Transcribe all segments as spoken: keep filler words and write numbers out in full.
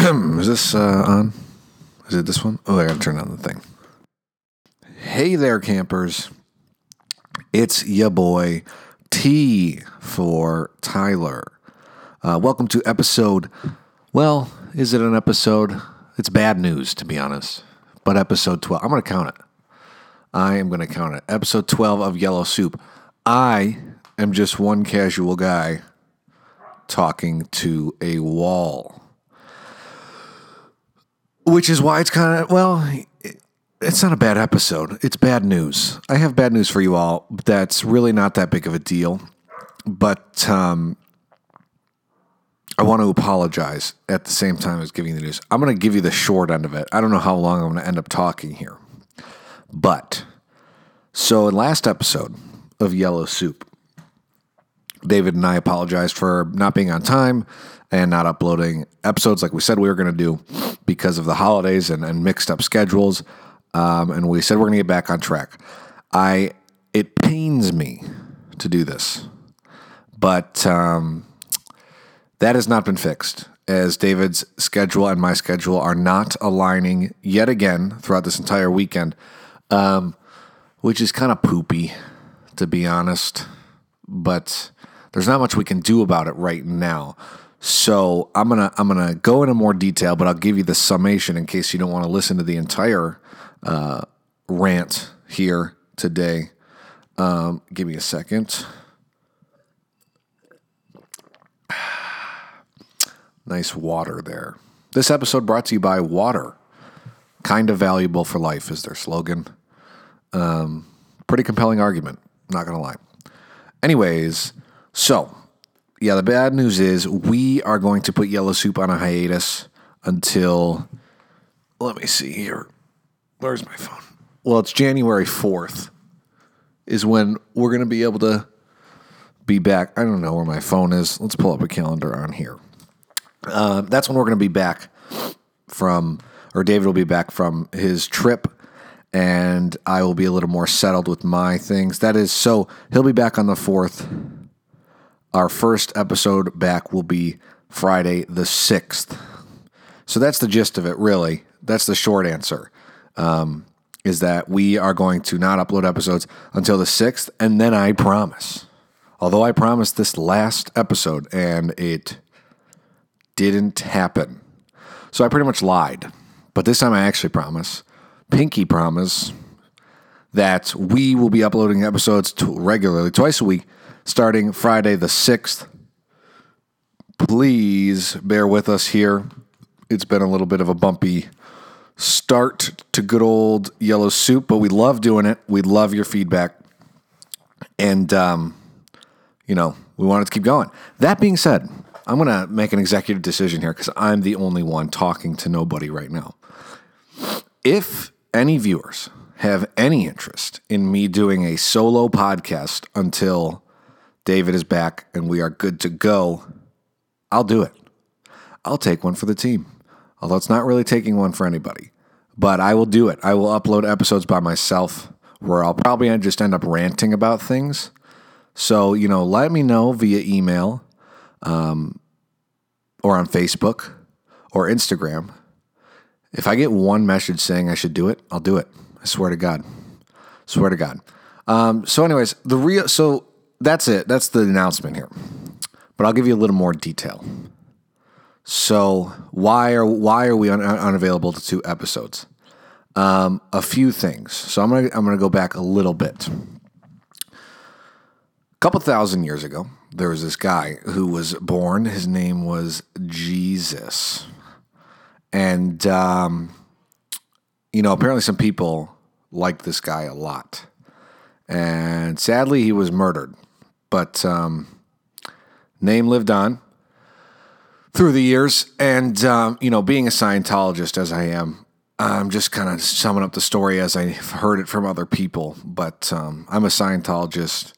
Is this uh, on? Is it this one? Oh, I gotta turn on the thing. Hey there, campers. It's ya boy, T for Tyler. Uh, welcome to episode, well, is it an episode? It's bad news, to be honest. But episode twelve, I'm gonna count it. I am gonna count it. Episode twelve of Yellow Soup. I am just one casual guy talking to a wall. Which is why it's kind of, well, it's not a bad episode. It's bad news. I have bad news for you all. That's really not that big of a deal. But um, I want to apologize at the same time as giving the news. I'm going to give you the short end of it. I don't know how long I'm going to end up talking here. But, so in last episode of Yellow Soup, David and I apologized for not being on time and not uploading episodes like we said we were going to do because of the holidays and, and mixed up schedules. Um, and we said we're going to get back on track. I It pains me to do this, but um, that has not been fixed, as David's schedule and my schedule are not aligning yet again throughout this entire weekend, um, which is kind of poopy, to be honest. But there's not much we can do about it right now. So I'm gonna I'm gonna go into more detail, but I'll give you the summation in case you don't want to listen to the entire uh, rant here today. Um, give me a second. Nice water there. This episode brought to you by Water. Kind of valuable for life is their slogan. Um, pretty compelling argument, not gonna lie. Anyways, so, yeah, the bad news is we are going to put Yellow Soup on a hiatus until, let me see here. Where's my phone? Well, it's January fourth is when we're going to be able to be back. I don't know where my phone is. Let's pull up a calendar on here. Uh, that's when we're going to be back from, or David will be back from his trip. And I will be a little more settled with my things. That is, so he'll be back on the fourth. Our first episode back will be Friday the sixth. So that's the gist of it, really. That's the short answer, um, is that we are going to not upload episodes until the sixth, and then I promise. Although I promised this last episode, and it didn't happen. So I pretty much lied. But this time I actually promise. Pinky promise that we will be uploading episodes to regularly, twice a week, starting Friday the sixth. Please bear with us here. It's been a little bit of a bumpy start to good old Yellow Soup, but we love doing it. We love your feedback. And, um, you know, we want it to keep going. That being said, I'm going to make an executive decision here because I'm the only one talking to nobody right now. If any viewers have any interest in me doing a solo podcast until David is back and we are good to go, I'll do it. I'll take one for the team, although it's not really taking one for anybody, but I will do it. I will upload episodes by myself where I'll probably just end up ranting about things. So, you know, let me know via email, um, or on Facebook or Instagram. If I get one message saying I should do it, I'll do it. I swear to God. Swear to God. Um, so anyways, the real, so that's it. That's the announcement here. But I'll give you a little more detail. So why are why are we un, unavailable to two episodes? Um, a few things. So I'm going to I'm going to go back a little bit. A couple thousand years ago, there was this guy who was born. His name was Jesus. And, um, you know, apparently some people liked this guy a lot. And sadly, he was murdered. But um, name lived on through the years. And, um, you know, being a Scientologist as I am, I'm just kind of summing up the story as I've heard it from other people. But um, I'm a Scientologist,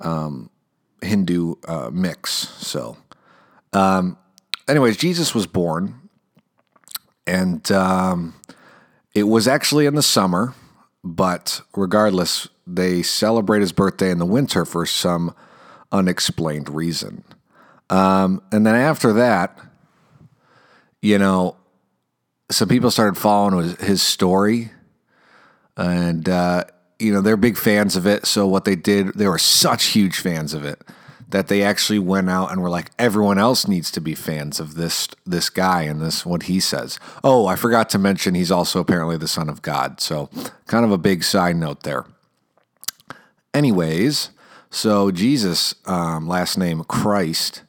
um, Hindu uh, mix. So um, anyways, Jesus was born. And um, it was actually in the summer, but regardless, they celebrate his birthday in the winter for some unexplained reason. Um, and then after that, you know, so people started following his story, and, uh, you know, they're big fans of it. So what they did, they were such huge fans of it that they actually went out and were like, everyone else needs to be fans of this this guy and this what he says. Oh, I forgot to mention he's also apparently the son of God. So kind of a big side note there. Anyways, so Jesus, um, last name Christ,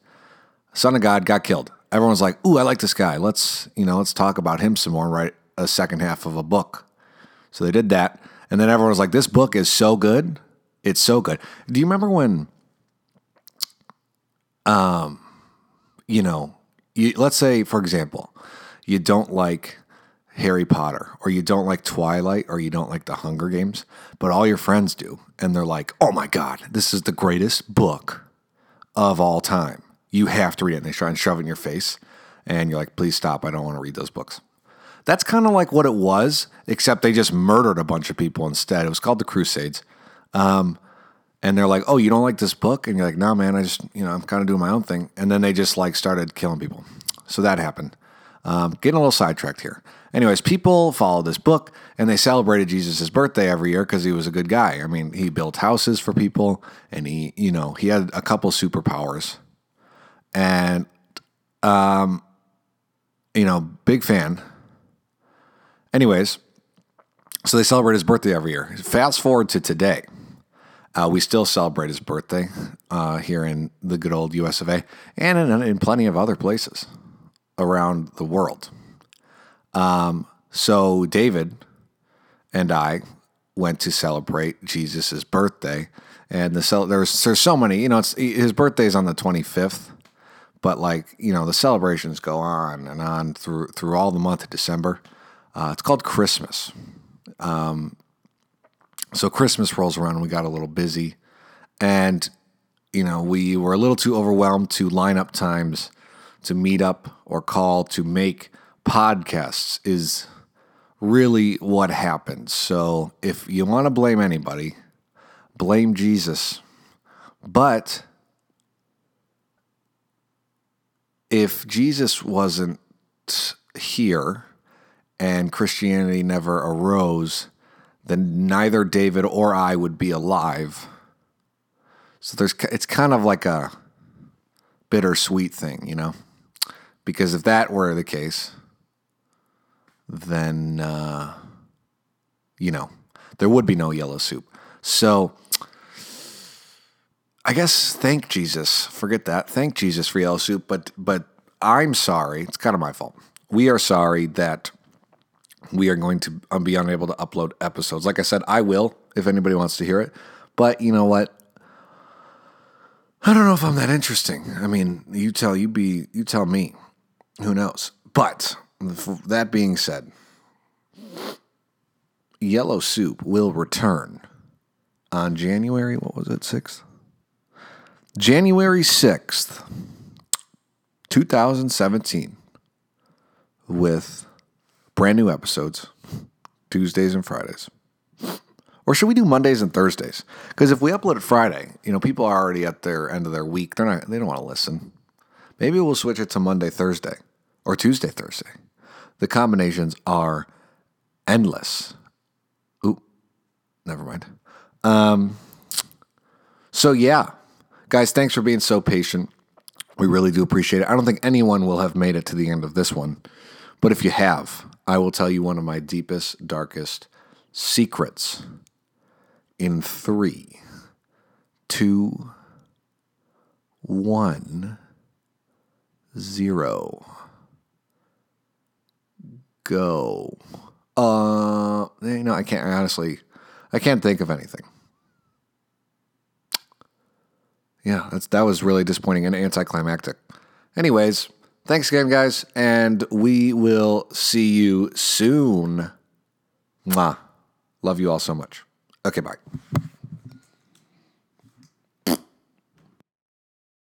son of God, got killed. Everyone's like, ooh, I like this guy. Let's, you know, let's talk about him some more, write a second half of a book. So they did that. And then everyone was like, this book is so good. It's so good. Do you remember when, um, you know, you, let's say, for example, you don't like Harry Potter or you don't like Twilight or you don't like The Hunger Games, but all your friends do. And they're like, oh, my God, this is the greatest book of all time. You have to read it. And they try and shove it in your face. And you're like, please stop. I don't want to read those books. That's kind of like what it was, except they just murdered a bunch of people instead. It was called the Crusades. Um, and they're like, oh, you don't like this book? And you're like, no, man, I just, you know, I'm kind of doing my own thing. And then they just like started killing people. So that happened. Um, getting a little sidetracked here. Anyways, people followed this book and they celebrated Jesus' birthday every year because he was a good guy. I mean, he built houses for people and he, you know, he had a couple superpowers. And, um, you know, big fan. Anyways, so they celebrate his birthday every year. Fast forward to today. Uh, we still celebrate his birthday uh, here in the good old U S of A and in, in plenty of other places around the world. Um, so David and I went to celebrate Jesus' birthday. And the cel- there's, there's so many. You know, it's, his birthday is on the twenty-fifth. But, like, you know, the celebrations go on and on through through all the month of December. Uh, it's called Christmas. Um, so Christmas rolls around and we got a little busy. And, you know, we were a little too overwhelmed to line up times to meet up or call to make podcasts is really what happened. So if you want to blame anybody, blame Jesus. But if Jesus wasn't here and Christianity never arose, then neither David or I would be alive. So there's it's kind of like a bittersweet thing, you know? Because if that were the case, then, uh, you know, there would be no Yellow Soup. So I guess thank Jesus. Forget that. Thank Jesus for Yellow Soup. But, but I'm sorry. It's kind of my fault. We are sorry that we are going to be unable to upload episodes. Like I said, I will, if anybody wants to hear it. But you know what? I don't know if I'm that interesting. I mean, you tell you be you tell me. Who knows? But that being said, Yellow Soup will return on January, what was it, sixth? January sixth, two thousand seventeen, with brand new episodes, Tuesdays and Fridays. Or should we do Mondays and Thursdays? Because if we upload it Friday, you know, people are already at their end of their week. They're not, they don't want to listen. Maybe we'll switch it to Monday, Thursday, or Tuesday, Thursday. The combinations are endless. Ooh, never mind. Um, so yeah, guys, thanks for being so patient. We really do appreciate it. I don't think anyone will have made it to the end of this one. But if you have, I will tell you one of my deepest, darkest secrets in three, two, one, zero. Go. Uh, you know, I can't, I honestly, I can't think of anything. Yeah, that's, that was really disappointing and anticlimactic. Anyways. Thanks again, guys, and we will see you soon. Mwah. Love you all so much. Okay, bye.